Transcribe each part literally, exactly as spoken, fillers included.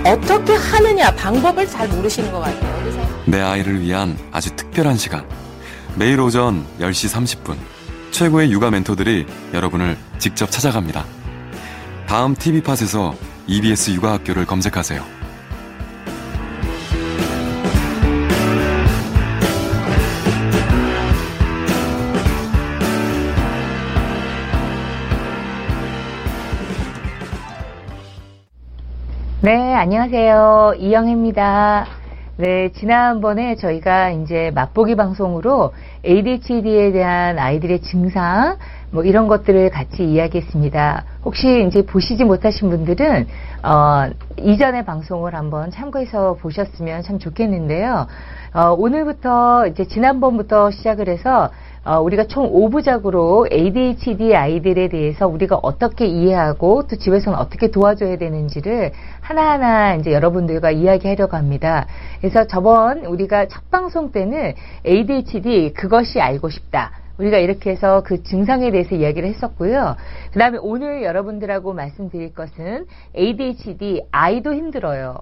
어떻게 하느냐 방법을 잘 모르시는 것 같아요. 그래서 내 아이를 위한 아주 특별한 시간. 매일 오전 열 시 삼십 분. 최고의 육아 멘토들이 여러분을 직접 찾아갑니다. 다음 티비팟에서 이비에스 육아학교를 검색하세요. 네, 안녕하세요. 이영혜입니다. 네, 지난번에 저희가 이제 맛보기 방송으로 에이디에이치디에 대한 아이들의 증상, 뭐 이런 것들을 같이 이야기했습니다. 혹시 이제 보시지 못하신 분들은, 어, 이전의 방송을 한번 참고해서 보셨으면 참 좋겠는데요. 어, 오늘부터 이제 지난번부터 시작을 해서 어, 우리가 총 오 부작으로 에이디에이치디 아이들에 대해서 우리가 어떻게 이해하고 또 집에서는 어떻게 도와줘야 되는지를 하나하나 이제 여러분들과 이야기하려고 합니다. 그래서 저번 우리가 첫 방송 때는 에이디에이치디 그것이 알고 싶다. 우리가 이렇게 해서 그 증상에 대해서 이야기를 했었고요. 그 다음에 오늘 여러분들하고 말씀드릴 것은 에이디에이치디 아이도 힘들어요.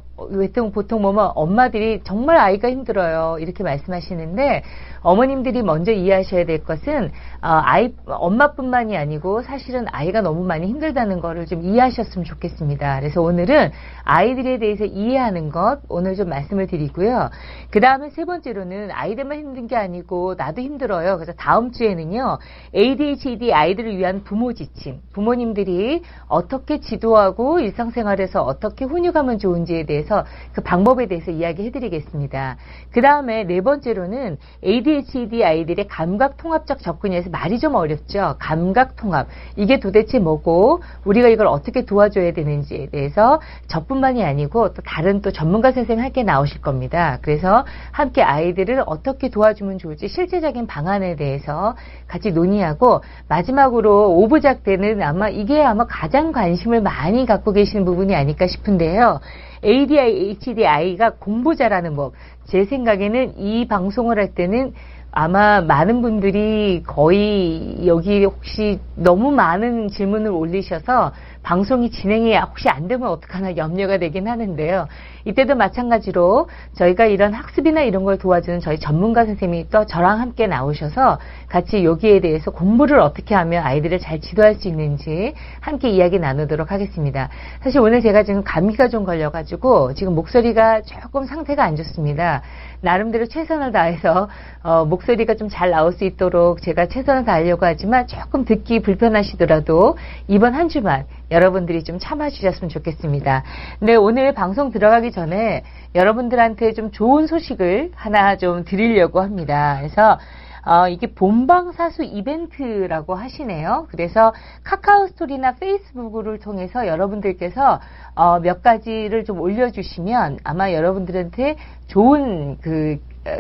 보통 뭐뭐 엄마들이 정말 아이가 힘들어요 이렇게 말씀하시는데 어머님들이 먼저 이해하셔야 될 것은 아이 엄마뿐만이 아니고 사실은 아이가 너무 많이 힘들다는 거를 좀 이해하셨으면 좋겠습니다. 그래서 오늘은 아이들에 대해서 이해하는 것 오늘 좀 말씀을 드리고요. 그 다음에 세 번째로는 아이들만 힘든 게 아니고 나도 힘들어요. 그래서 다음 주에는요 에이디에이치디 아이들을 위한 부모 지침, 부모님들이 어떻게 지도하고 일상생활에서 어떻게 훈육하면 좋은지에 대해서 그 방법에 대해서 이야기해드리겠습니다. 그 다음에 네 번째로는 에이디에이치디 아이들의 감각통합적 접근에서 말이 좀 어렵죠. 감각통합 이게 도대체 뭐고 우리가 이걸 어떻게 도와줘야 되는지에 대해서 저뿐만이 아니고 또 다른 또 전문가 선생님 함께 나오실 겁니다. 그래서 함께 아이들을 어떻게 도와주면 좋을지 실제적인 방안에 대해서 같이 논의하고 마지막으로 오 부작 때는 아마 이게 아마 가장 관심을 많이 갖고 계시는 부분이 아닐까 싶은데요. 에이디에이치디 아이가 공부자라는 법. 제 생각에는 이 방송을 할 때는 아마 많은 분들이 거의 여기 혹시 너무 많은 질문을 올리셔서 방송이 진행이 혹시 안 되면 어떡하나 염려가 되긴 하는데요. 이때도 마찬가지로 저희가 이런 학습이나 이런 걸 도와주는 저희 전문가 선생님이 또 저랑 함께 나오셔서 같이 여기에 대해서 공부를 어떻게 하면 아이들을 잘 지도할 수 있는지 함께 이야기 나누도록 하겠습니다. 사실 오늘 제가 지금 감기가 좀 걸려가지고 지금 목소리가 조금 상태가 안 좋습니다. 나름대로 최선을 다해서 어, 목소리가 좀 잘 나올 수 있도록 제가 최선을 다하려고 하지만 조금 듣기 불편하시더라도 이번 한 주만 여러분들이 좀 참아주셨으면 좋겠습니다. 네, 오늘 방송 들어가기 전에 여러분들한테 좀 좋은 소식을 하나 좀 드리려고 합니다. 그래서 어, 이게 본방사수 이벤트라고 하시네요. 그래서 카카오 스토리나 페이스북을 통해서 여러분들께서 어, 몇 가지를 좀 올려주시면 아마 여러분들한테 좋은 그, 어,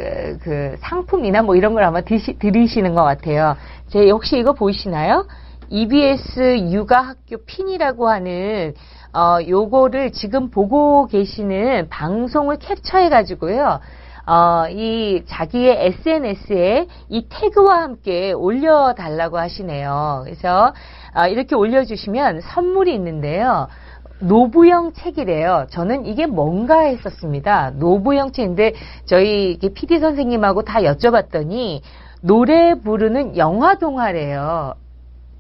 그 상품이나 뭐 이런 걸 아마 드시, 드리시는 것 같아요. 제 혹시 이거 보이시나요? 이비에스 육아학교 핀이라고 하는 어 요거를 지금 보고 계시는 방송을 캡처해 가지고요. 어 이 자기의 에스엔에스에 이 태그와 함께 올려 달라고 하시네요. 그래서 어 이렇게 올려 주시면 선물이 있는데요. 노부영 책이래요. 저는 이게 뭔가 했었습니다. 노부영 책인데 저희 피디 선생님하고 다 여쭤봤더니 노래 부르는 영화 동화래요.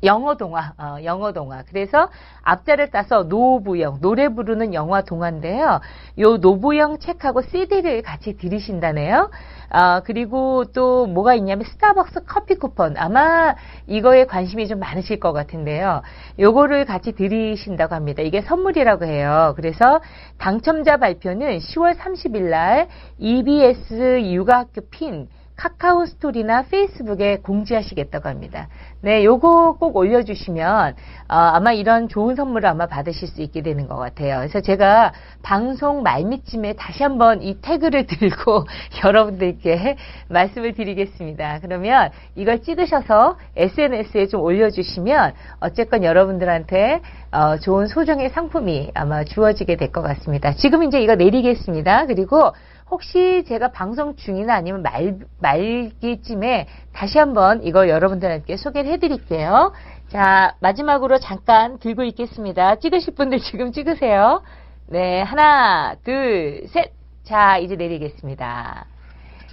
영어 동화, 어, 영어 동화. 그래서 앞자를 따서 노부영, 노래 부르는 영화 동화인데요. 요 노부영 책하고 씨디를 같이 들으신다네요. 아, 그리고 또 뭐가 있냐면 스타벅스 커피 쿠폰. 아마 이거에 관심이 좀 많으실 것 같은데요. 요거를 같이 드리신다고 합니다. 이게 선물이라고 해요. 그래서 당첨자 발표는 시월 삼십 일 날 이비에스 육아학교 핀 카카오 스토리나 페이스북에 공지하시겠다고 합니다. 네, 요거 꼭 올려주시면 어, 아마 이런 좋은 선물을 아마 받으실 수 있게 되는 것 같아요. 그래서 제가 방송 말미쯤에 다시 한번 이 태그를 들고 여러분들께 말씀을 드리겠습니다. 그러면 이걸 찍으셔서 에스엔에스에 좀 올려주시면 어쨌건 여러분들한테 어, 좋은 소정의 상품이 아마 주어지게 될 것 같습니다. 지금 이제 이거 내리겠습니다. 그리고 혹시 제가 방송 중이나 아니면 말, 말기쯤에 다시 한번 이걸 여러분들한테 소개를 해드릴게요. 자, 마지막으로 잠깐 들고 있겠습니다. 찍으실 분들 지금 찍으세요. 네, 하나, 둘, 셋. 자, 이제 내리겠습니다.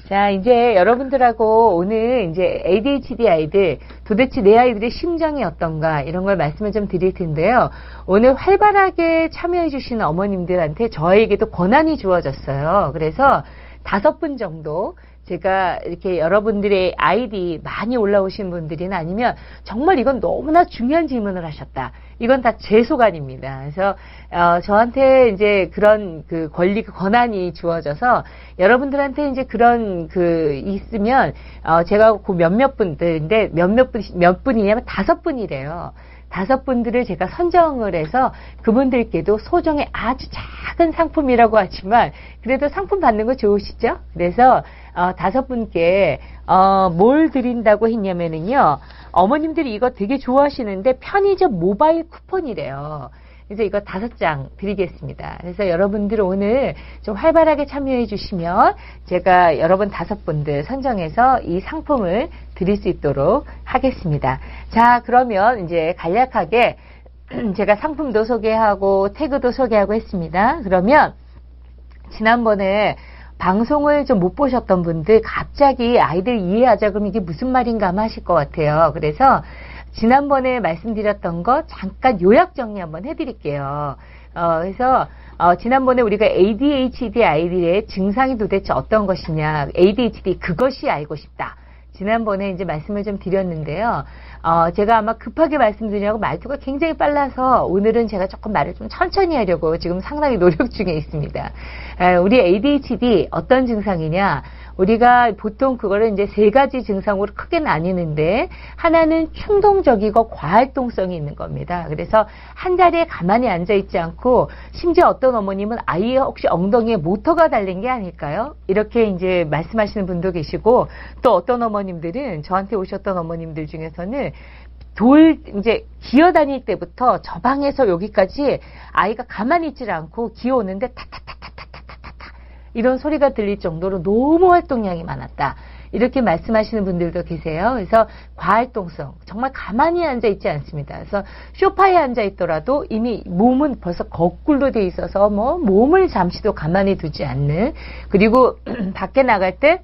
자, 이제 여러분들하고 오늘 이제 에이디에이치디 아이들, 도대체 내 아이들의 심정이 어떤가 이런 걸 말씀을 좀 드릴 텐데요. 오늘 활발하게 참여해 주시는 어머님들한테 저에게도 권한이 주어졌어요. 그래서 다섯 분 정도 제가 이렇게 여러분들의 아이디 많이 올라오신 분들이나 아니면 정말 이건 너무나 중요한 질문을 하셨다. 이건 다 제 소관입니다. 그래서 어, 저한테 이제 그런 그 권리, 권한이 주어져서 여러분들한테 이제 그런 그 있으면 어, 제가 그 몇몇 분들인데 몇몇 분 몇 분이냐면 다섯 분이래요. 다섯 분들을 제가 선정을 해서 그분들께도 소정의 아주 작은 상품이라고 하지만 그래도 상품 받는 거 좋으시죠? 그래서 어, 다섯 분께 어, 뭘 드린다고 했냐면은요, 어머님들이 이거 되게 좋아하시는데 편의점 모바일 쿠폰이래요. 그래서 이거 다섯 장 드리겠습니다. 그래서 여러분들 오늘 좀 활발하게 참여해 주시면 제가 여러분 다섯 분들 선정해서 이 상품을 드릴 수 있도록 하겠습니다. 자, 그러면 이제 간략하게 제가 상품도 소개하고 태그도 소개하고 했습니다. 그러면 지난번에 방송을 좀 못 보셨던 분들 갑자기 아이들 이해하자 그러면 이게 무슨 말인가 하실 것 같아요. 그래서 지난번에 말씀드렸던 거 잠깐 요약 정리 한번 해드릴게요. 어, 그래서 어, 지난번에 우리가 에이디에이치디 아이들의 증상이 도대체 어떤 것이냐, 에이디에이치디 그것이 알고 싶다. 지난번에 이제 말씀을 좀 드렸는데요. 어, 제가 아마 급하게 말씀드리려고 말투가 굉장히 빨라서 오늘은 제가 조금 말을 좀 천천히 하려고 지금 상당히 노력 중에 있습니다. 에, 우리 에이디에이치디 어떤 증상이냐? 우리가 보통 그거를 이제 세 가지 증상으로 크게 나뉘는데 하나는 충동적이고 과활동성이 있는 겁니다. 그래서 한 자리에 가만히 앉아있지 않고 심지어 어떤 어머님은 아이의 혹시 엉덩이에 모터가 달린 게 아닐까요? 이렇게 이제 말씀하시는 분도 계시고 또 어떤 어머님들은 저한테 오셨던 어머님들 중에서는 돌, 이제, 기어 다닐 때부터 저 방에서 여기까지 아이가 가만히 있질 않고 기어 오는데 타타타타타타타타 이런 소리가 들릴 정도로 너무 활동량이 많았다. 이렇게 말씀하시는 분들도 계세요. 그래서 과활동성, 정말 가만히 앉아있지 않습니다. 그래서 소파에 앉아있더라도 이미 몸은 벌써 거꾸로 돼 있어서 뭐 몸을 잠시도 가만히 두지 않는, 그리고 밖에 나갈 때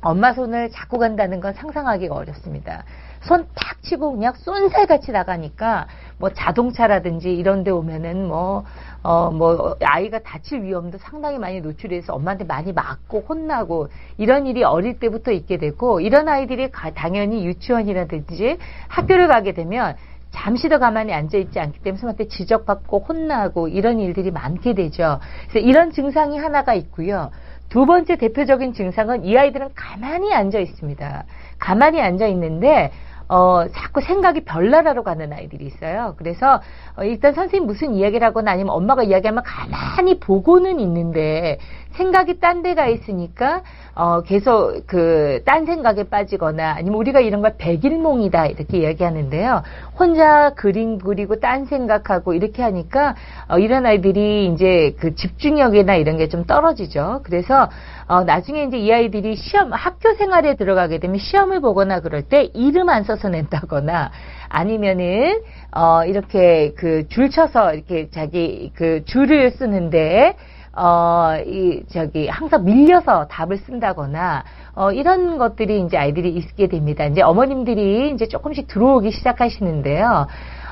엄마 손을 잡고 간다는 건 상상하기가 어렵습니다. 손 탁 치고 그냥 쏜살같이 나가니까 뭐 자동차라든지 이런 데 오면은 뭐, 어, 뭐, 아이가 다칠 위험도 상당히 많이 노출해서 엄마한테 많이 맞고 혼나고 이런 일이 어릴 때부터 있게 되고 이런 아이들이 가, 당연히 유치원이라든지 학교를 가게 되면 잠시 더 가만히 앉아있지 않기 때문에 선생님한테 지적받고 혼나고 이런 일들이 많게 되죠. 그래서 이런 증상이 하나가 있고요. 두 번째 대표적인 증상은 이 아이들은 가만히 앉아 있습니다. 가만히 앉아 있는데 어 자꾸 생각이 별나라로 가는 아이들이 있어요. 그래서 어, 일단 선생님 무슨 이야기를 하거나 아니면 엄마가 이야기하면 가만히 보고는 있는데 생각이 딴 데가 있으니까 어 계속 그 딴 생각에 빠지거나 아니면 우리가 이런 걸 백일몽이다 이렇게 이야기하는데요. 혼자 그림 그리고 딴 생각하고 이렇게 하니까 어 이런 아이들이 이제 그 집중력이나 이런 게 좀 떨어지죠. 그래서 어 나중에 이제 이 아이들이 시험 학교 생활에 들어가게 되면 시험을 보거나 그럴 때 이름 안 써서 낸다거나 아니면은 어 이렇게 그 줄 쳐서 이렇게 자기 그 줄을 쓰는데 어, 이, 저기, 항상 밀려서 답을 쓴다거나, 어, 이런 것들이 이제 아이들이 있게 됩니다. 이제 어머님들이 이제 조금씩 들어오기 시작하시는데요.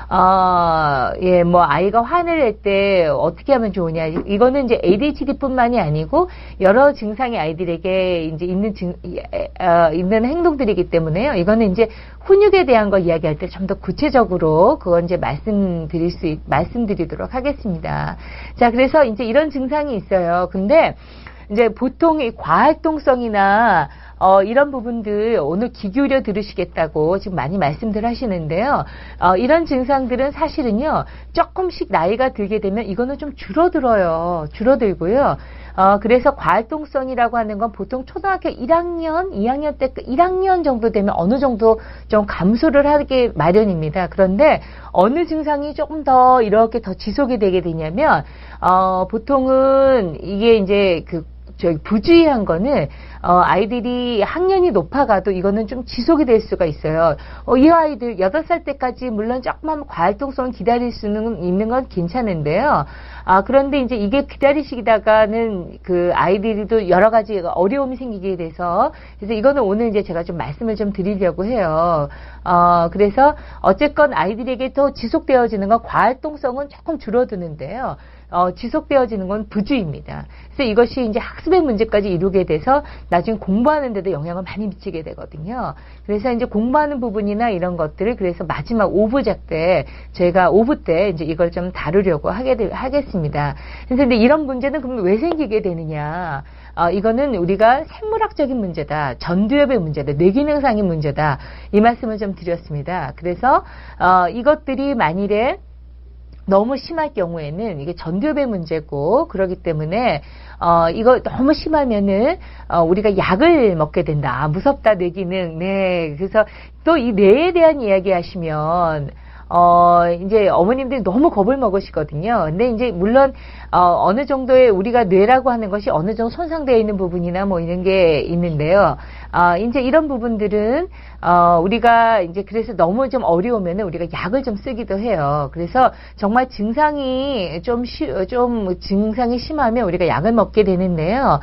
어, 예, 뭐, 아이가 화를 낼 때 어떻게 하면 좋으냐. 이거는 이제 에이디에이치디 뿐만이 아니고, 여러 증상이 아이들에게 이제 있는 증, 어, 있는 행동들이기 때문에요. 이거는 이제 훈육에 대한 거 이야기할 때 좀 더 구체적으로 그건 이제 말씀드릴 수, 있, 말씀드리도록 하겠습니다. 자, 그래서 이제 이런 증상이 있어요. 근데, 이제 보통 이 과활동성이나 어, 이런 부분들 오늘 귀 기울여 들으시겠다고 지금 많이 말씀들 하시는데요. 어, 이런 증상들은 사실은요, 조금씩 나이가 들게 되면 이거는 좀 줄어들어요. 줄어들고요. 어, 그래서 과활동성이라고 하는 건 보통 초등학교 일 학년, 이 학년 때, 일 학년 정도 되면 어느 정도 좀 감소를 하게 마련입니다. 그런데 어느 증상이 조금 더 이렇게 더 지속이 되게 되냐면, 어, 보통은 이게 이제 그, 저희 부주의한 거는 어, 아이들이 학년이 높아가도 이거는 좀 지속이 될 수가 있어요. 어, 이 아이들 여덟 살 때까지 물론 조금만 과활동성을 기다릴 수는 있는 건 괜찮은데요. 아, 그런데 이제 이게 기다리시다가는 그 아이들이도 여러 가지 어려움이 생기게 돼서, 그래서 이거는 오늘 이제 제가 좀 말씀을 좀 드리려고 해요. 어, 그래서 어쨌건 아이들에게 더 지속되어지는 건 과활동성은 조금 줄어드는데요. 어, 지속되어지는 건 부주의입니다. 그래서 이것이 이제 학습의 문제까지 이루게 돼서 나중에 공부하는 데도 영향을 많이 미치게 되거든요. 그래서 이제 공부하는 부분이나 이런 것들을 그래서 마지막 오부작 때, 제가 오부 때 이제 이걸 좀 다루려고 하게, 하겠습니다. 그런데 이런 문제는 그럼 왜 생기게 되느냐. 어, 이거는 우리가 생물학적인 문제다, 전두엽의 문제다, 뇌기능상의 문제다, 이 말씀을 좀 드렸습니다. 그래서 어, 이것들이 만일에 너무 심할 경우에는 이게 전두엽의 문제고, 그러기 때문에 어 이거 너무 심하면은 어 우리가 약을 먹게 된다. 아, 무섭다, 뇌기능. 네. 그래서 또 이 뇌에 대한 이야기 하시면 어, 이제 어머님들이 너무 겁을 먹으시거든요. 근데 이제 물론, 어, 어느 정도의 우리가 뇌라고 하는 것이 어느 정도 손상되어 있는 부분이나 뭐 이런 게 있는데요. 아, 이제 이런 부분들은, 어, 우리가 이제 그래서 너무 좀 어려우면은 우리가 약을 좀 쓰기도 해요. 그래서 정말 증상이 좀, 시, 좀 증상이 심하면 우리가 약을 먹게 되는데요.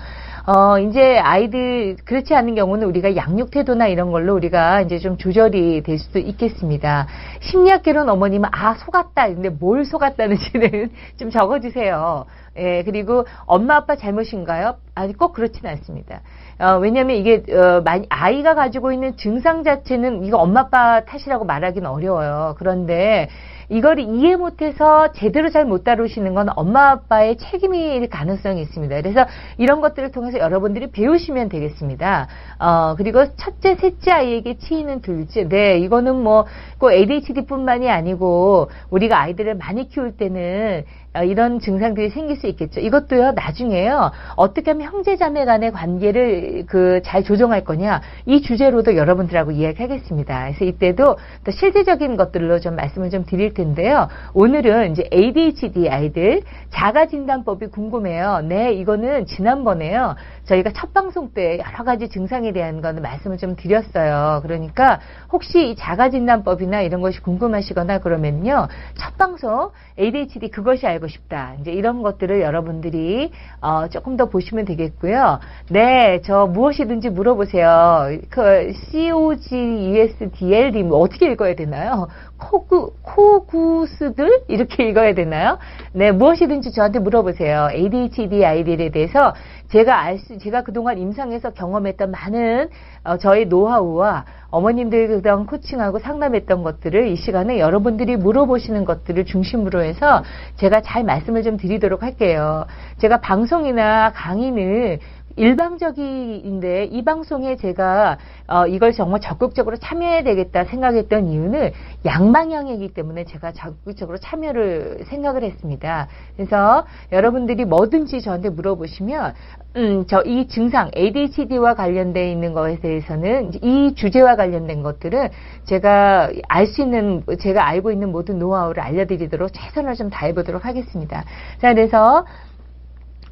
어, 이제 아이들, 그렇지 않은 경우는 우리가 양육 태도나 이런 걸로 우리가 이제 좀 조절이 될 수도 있겠습니다. 심리학개론 어머님은, 아, 속았다. 근데 뭘 속았다는지는 좀 적어주세요. 예, 그리고 엄마 아빠 잘못인가요? 아니, 꼭 그렇진 않습니다. 어, 왜냐면 이게, 어, 많이, 아이가 가지고 있는 증상 자체는 이거 엄마 아빠 탓이라고 말하기는 어려워요. 그런데, 이걸 이해 못해서 제대로 잘 못 다루시는 건 엄마 아빠의 책임일 가능성이 있습니다. 그래서 이런 것들을 통해서 여러분들이 배우시면 되겠습니다. 어, 그리고 첫째, 셋째 아이에게 치이는 둘째. 네, 이거는 뭐 꼭 에이디에이치디뿐만이 아니고 우리가 아이들을 많이 키울 때는 이런 증상들이 생길 수 있겠죠. 이것도요, 나중에요, 어떻게 하면 형제자매 간의 관계를 그 잘 조정할 거냐, 이 주제로도 여러분들하고 이야기하겠습니다. 그래서 이때도 또 실질적인 것들로 좀 말씀을 좀 드릴 텐데요. 오늘은 이제 에이디에이치디 아이들 자가진단법이 궁금해요. 네, 이거는 지난번에요, 저희가 첫 방송 때 여러 가지 증상에 대한 건 말씀을 좀 드렸어요. 그러니까 혹시 이 자가진단법이나 이런 것이 궁금하시거나 그러면요, 첫 방송 에이디에이치디 그것이 알고 싶다, 이제 이런 것들을 여러분들이 어, 조금 더 보시면 되겠고요. 네, 저 무엇이든지 물어보세요. 그 COGUSDL 뭐 어떻게 읽어야 되나요? 코구 코구스들 이렇게 읽어야 되나요? 네, 무엇이든지 저한테 물어보세요. 에이디에이치디 아이들에 대해서 제가 알 수, 제가 그동안 임상에서 경험했던 많은 어, 저의 노하우와 어머님들 그동안 코칭하고 상담했던 것들을 이 시간에 여러분들이 물어보시는 것들을 중심으로 해서 제가 잘 말씀을 좀 드리도록 할게요. 제가 방송이나 강의는 일방적인데 이 방송에 제가 어, 이걸 정말 적극적으로 참여해야 되겠다 생각했던 이유는 양방향이기 때문에 제가 적극적으로 참여를 생각을 했습니다. 그래서 여러분들이 뭐든지 저한테 물어보시면 음, 저 이 증상 에이디에이치디와 관련되어 있는 것에 대해서는, 이 주제와 관련된 것들은 제가 알 수 있는, 제가 알고 있는 모든 노하우를 알려드리도록 최선을 좀 다해보도록 하겠습니다. 자, 그래서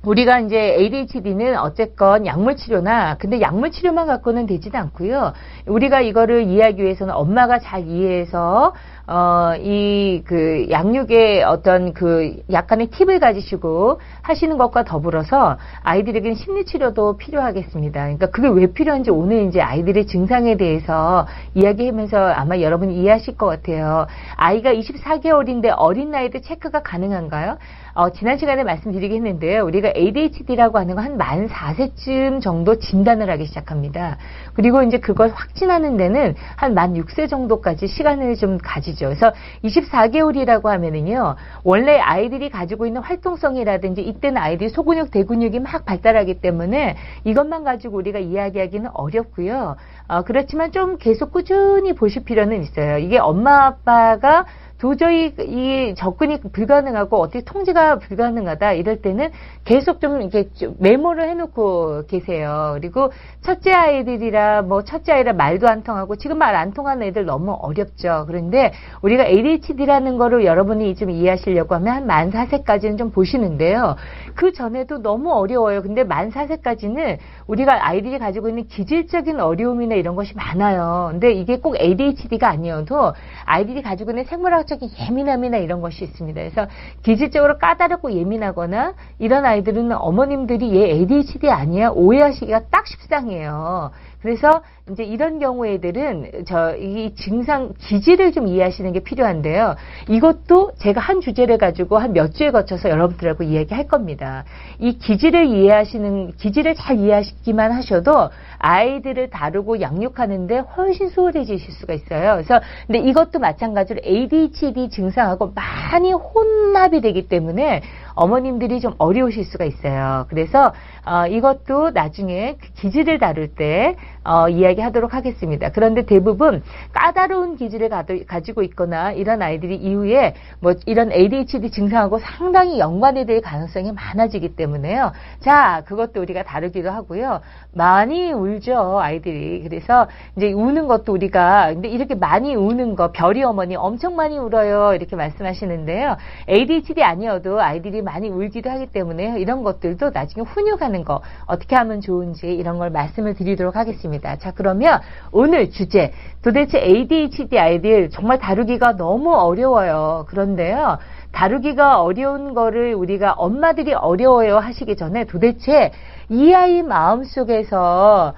우리가 이제 에이디에이치디는 어쨌건 약물치료나, 근데 약물치료만 갖고는 되지는 않고요. 우리가 이거를 이해하기 위해서는 엄마가 잘 이해해서 어, 이 그 양육의 어떤 그 약간의 팁을 가지시고 하시는 것과 더불어서 아이들에게는 심리치료도 필요하겠습니다. 그러니까 그게 왜 필요한지 오늘 이제 아이들의 증상에 대해서 이야기하면서 아마 여러분이 이해하실 것 같아요. 아이가 이십사 개월인데 어린 나이도 체크가 가능한가요? 어, 지난 시간에 말씀드리긴 했는데요. 우리가 에이디에이치디라고 하는 건 한 만 네 살쯤 정도 진단을 하기 시작합니다. 그리고 이제 그걸 확진하는 데는 한 만 여섯 세 정도까지 시간을 좀 가지죠. 있죠. 그래서 이십사 개월이라고 하면은요, 원래 아이들이 가지고 있는 활동성이라든지 이때는 아이들이 소근육, 대근육이 막 발달하기 때문에 이것만 가지고 우리가 이야기하기는 어렵고요. 어, 그렇지만 좀 계속 꾸준히 보실 필요는 있어요. 이게 엄마 아빠가 도저히 이 접근이 불가능하고 어떻게 통제가 불가능하다 이럴 때는 계속 좀 이렇게 메모를 해놓고 계세요. 그리고 첫째 아이들이라 뭐 첫째 아이라 말도 안 통하고 지금 말 안 통하는 애들 너무 어렵죠. 그런데 우리가 에이디에이치디라는 거를 여러분이 좀 이해하시려고 하면 한 만 네 살까지는 좀 보시는데요. 그 전에도 너무 어려워요. 근데 만 네 살까지는 우리가 아이들이 가지고 있는 기질적인 어려움이나 이런 것이 많아요. 근데 이게 꼭 에이디에이치디가 아니어도 아이들이 가지고 있는 생물학적 예민함이나 이런 것이 있습니다. 그래서 기질적으로 까다롭고 예민하거나 이런 아이들은 어머님들이 얘 에이디에이치디 아니야? 오해하시기가 딱 십상이에요. 그래서 이제 이런 경우에들은 저 이 증상 기질을 좀 이해하시는 게 필요한데요. 이것도 제가 한 주제를 가지고 한 몇 주에 거쳐서 여러분들하고 이야기할 겁니다. 이 기질을 이해하시는 기질을 잘 이해하시기만 하셔도 아이들을 다루고 양육하는데 훨씬 수월해지실 수가 있어요. 그래서 근데 이것도 마찬가지로 에이디에이치디 증상하고 많이 혼합이 되기 때문에 어머님들이 좀 어려우실 수가 있어요. 그래서 어, 이것도 나중에 그 기질을 다룰 때 어, 이야기하도록 하겠습니다. 그런데 대부분 까다로운 기질을 가지고 있거나 이런 아이들이 이후에 뭐 이런 에이디에이치디 증상하고 상당히 연관이 될 가능성이 많아지기 때문에요. 자, 그것도 우리가 다루기도 하고요. 많이 울죠, 아이들이. 그래서 이제 우는 것도 우리가 근데 이렇게 많이 우는 거 별이 어머니 엄청 많이 울어요 이렇게 말씀하시는데요. 에이디에이치디 아니어도 아이들이 많이 울기도 하기 때문에 이런 것들도 나중에 훈육하는 거 어떻게 하면 좋은지 이런 걸 말씀을 드리도록 하겠습니다. 자, 그러면 오늘 주제 도대체 에이디에이치디 아이들 정말 다루기가 너무 어려워요. 그런데요, 다루기가 어려운 거를 우리가 엄마들이 어려워요 하시기 전에 도대체 이 아이 마음속에서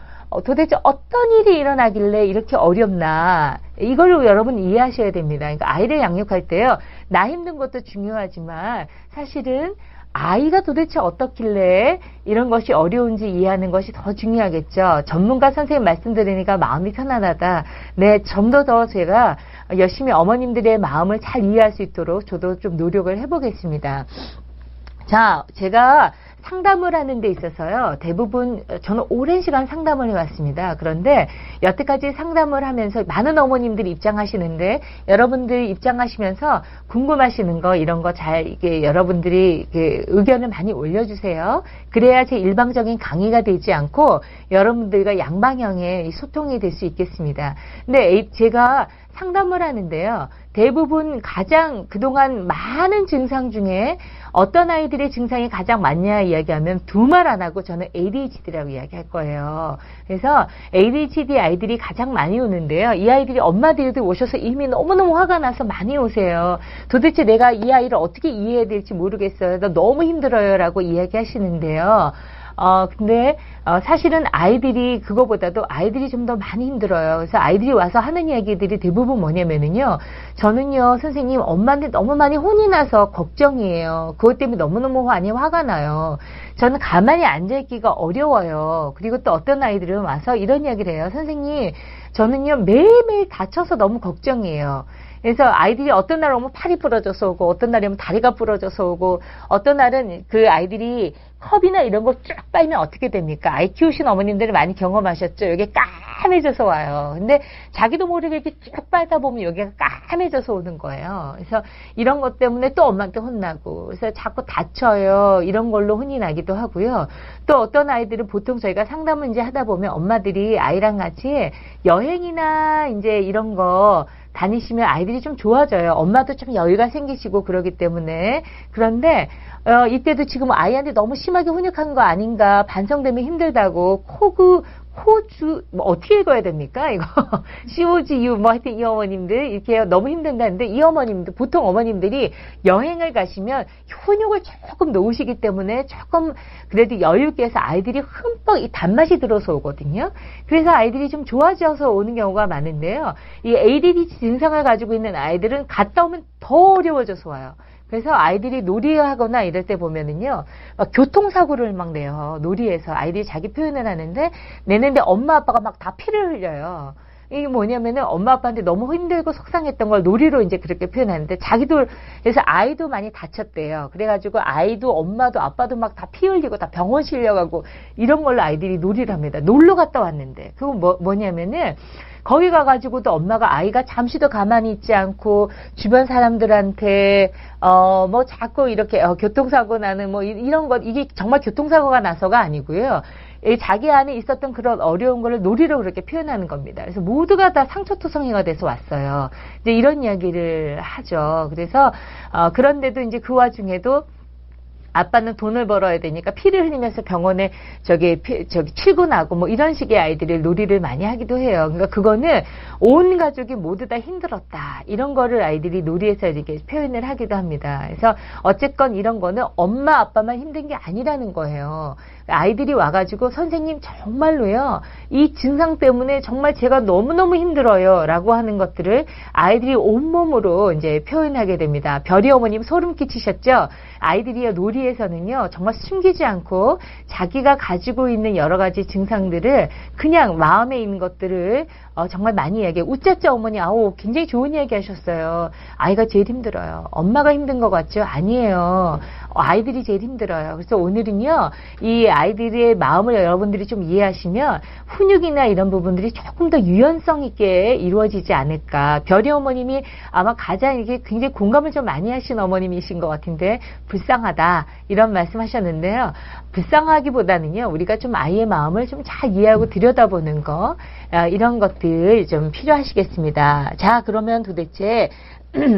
도대체 어떤 일이 일어나길래 이렇게 어렵나 이걸 여러분 이해하셔야 됩니다. 그러니까 아이를 양육할 때요, 나 힘든 것도 중요하지만 사실은 아이가 도대체 어떻길래 이런 것이 어려운지 이해하는 것이 더 중요하겠죠. 전문가 선생님 말씀드리니까 마음이 편안하다. 네, 좀 더 더 제가 열심히 어머님들의 마음을 잘 이해할 수 있도록 저도 좀 노력을 해보겠습니다. 자, 제가 상담을 하는 데 있어서요, 대부분 저는 오랜 시간 상담을 해왔습니다. 그런데 여태까지 상담을 하면서 많은 어머님들이 입장하시는데 여러분들이 입장하시면서 궁금하시는 거 이런 거 잘 이게 여러분들이 이게 의견을 많이 올려주세요. 그래야 제 일방적인 강의가 되지 않고 여러분들과 양방향의 소통이 될 수 있겠습니다. 근데 제가 상담을 하는데요, 대부분 가장 그동안 많은 증상 중에 어떤 아이들의 증상이 가장 많냐 이야기하면 두 말 안 하고 저는 에이디에이치디라고 이야기할 거예요. 그래서 에이디에이치디 아이들이 가장 많이 오는데요, 이 아이들이 엄마들도 오셔서 이미 너무너무 화가 나서 많이 오세요. 도대체 내가 이 아이를 어떻게 이해해야 될지 모르겠어요. 나 너무 힘들어요 라고 이야기하시는데요. 어, 근데, 어, 사실은 아이들이, 그거보다도 아이들이 좀 더 많이 힘들어요. 그래서 아이들이 와서 하는 이야기들이 대부분 뭐냐면은요, 저는요, 선생님, 엄마한테 너무 많이 혼이 나서 걱정이에요. 그것 때문에 너무너무 많이 화가 나요. 저는 가만히 앉아있기가 어려워요. 그리고 또 어떤 아이들은 와서 이런 이야기를 해요. 선생님, 저는요, 매일매일 다쳐서 너무 걱정이에요. 그래서 아이들이 어떤 날 오면 팔이 부러져서 오고, 어떤 날이 오면 다리가 부러져서 오고, 어떤 날은 그 아이들이 컵이나 이런 걸 쭉 빨면 어떻게 됩니까? 아이 키우신 어머님들이 많이 경험하셨죠? 여기 까매져서 와요. 근데 자기도 모르게 이렇게 쭉 빨다 보면 여기가 까매져서 오는 거예요. 그래서 이런 것 때문에 또 엄마한테 혼나고, 그래서 자꾸 다쳐요. 이런 걸로 혼이 나기도 하고요. 또 어떤 아이들은 보통 저희가 상담을 이제 하다 보면 엄마들이 아이랑 같이 여행이나 이제 이런 거 다니시면 아이들이 좀 좋아져요. 엄마도 좀 여유가 생기시고 그러기 때문에. 그런데 어, 이때도 지금 아이한테 너무 심하게 훈육한 거 아닌가, 반성되면 힘들다고, 코그 호주, 뭐, 어떻게 읽어야 됩니까? 이거. 씨오지유, 뭐, 하여튼 이 어머님들, 이렇게 너무 힘든다는데, 이 어머님들, 보통 어머님들이 여행을 가시면 훈육을 조금 놓으시기 때문에 조금 그래도 여유있게 해서 아이들이 흠뻑 이 단맛이 들어서 오거든요. 그래서 아이들이 좀 좋아져서 오는 경우가 많은데요. 이 에이디에이치디 증상을 가지고 있는 아이들은 갔다 오면 더 어려워져서 와요. 그래서 아이들이 놀이하거나 이럴 때 보면은요, 막 교통사고를 막 내요. 놀이에서 아이들이 자기 표현을 하는데 내는데 엄마 아빠가 막 다 피를 흘려요. 이게 뭐냐면은 엄마 아빠한테 너무 힘들고 속상했던 걸 놀이로 이제 그렇게 표현하는데, 자기도 그래서 아이도 많이 다쳤대요. 그래가지고 아이도 엄마도 아빠도 막 다 피 흘리고 다 병원 실려가고 이런 걸로 아이들이 놀이를 합니다. 놀러 갔다 왔는데 그건 뭐, 뭐냐면은 거기 가가지고도 엄마가 아이가 잠시도 가만히 있지 않고 주변 사람들한테 어 뭐 자꾸 이렇게 어 교통사고 나는 뭐 이런 것, 이게 정말 교통사고가 나서가 아니고요. 자기 안에 있었던 그런 어려운 거를 놀이로 그렇게 표현하는 겁니다. 그래서 모두가 다 상처투성이가 돼서 왔어요. 이제 이런 이야기를 하죠. 그래서 어 그런데도 이제 그 와중에도 아빠는 돈을 벌어야 되니까 피를 흘리면서 병원에 저기 피, 저기 출근하고 뭐 이런 식의 아이들이 놀이를 많이 하기도 해요. 그러니까 그거는 온 가족이 모두 다 힘들었다, 이런 거를 아이들이 놀이에서 이렇게 표현을 하기도 합니다. 그래서 어쨌건 이런 거는 엄마 아빠만 힘든 게 아니라는 거예요. 아이들이 와가지고 선생님 정말로요, 이 증상 때문에 정말 제가 너무너무 힘들어요 라고 하는 것들을 아이들이 온몸으로 이제 표현하게 됩니다. 별이 어머님 소름 끼치셨죠? 아이들이 놀이에서는요 정말 숨기지 않고 자기가 가지고 있는 여러 가지 증상들을 그냥 마음에 있는 것들을 어, 정말 많이 이야기해요. 웃자자 어머니 아오 굉장히 좋은 이야기 하셨어요. 아이가 제일 힘들어요. 엄마가 힘든 것 같죠? 아니에요. 아이들이 제일 힘들어요. 그래서 오늘은요 이 아이들의 마음을 여러분들이 좀 이해하시면 훈육이나 이런 부분들이 조금 더 유연성 있게 이루어지지 않을까. 별이 어머님이 아마 가장 이게 굉장히 공감을 좀 많이 하신 어머님이신 것 같은데, 불쌍하다 이런 말씀하셨는데요. 불쌍하기보다는요 우리가 좀 아이의 마음을 좀 잘 이해하고 들여다보는 거, 이런 것들 좀 필요하시겠습니다. 자, 그러면 도대체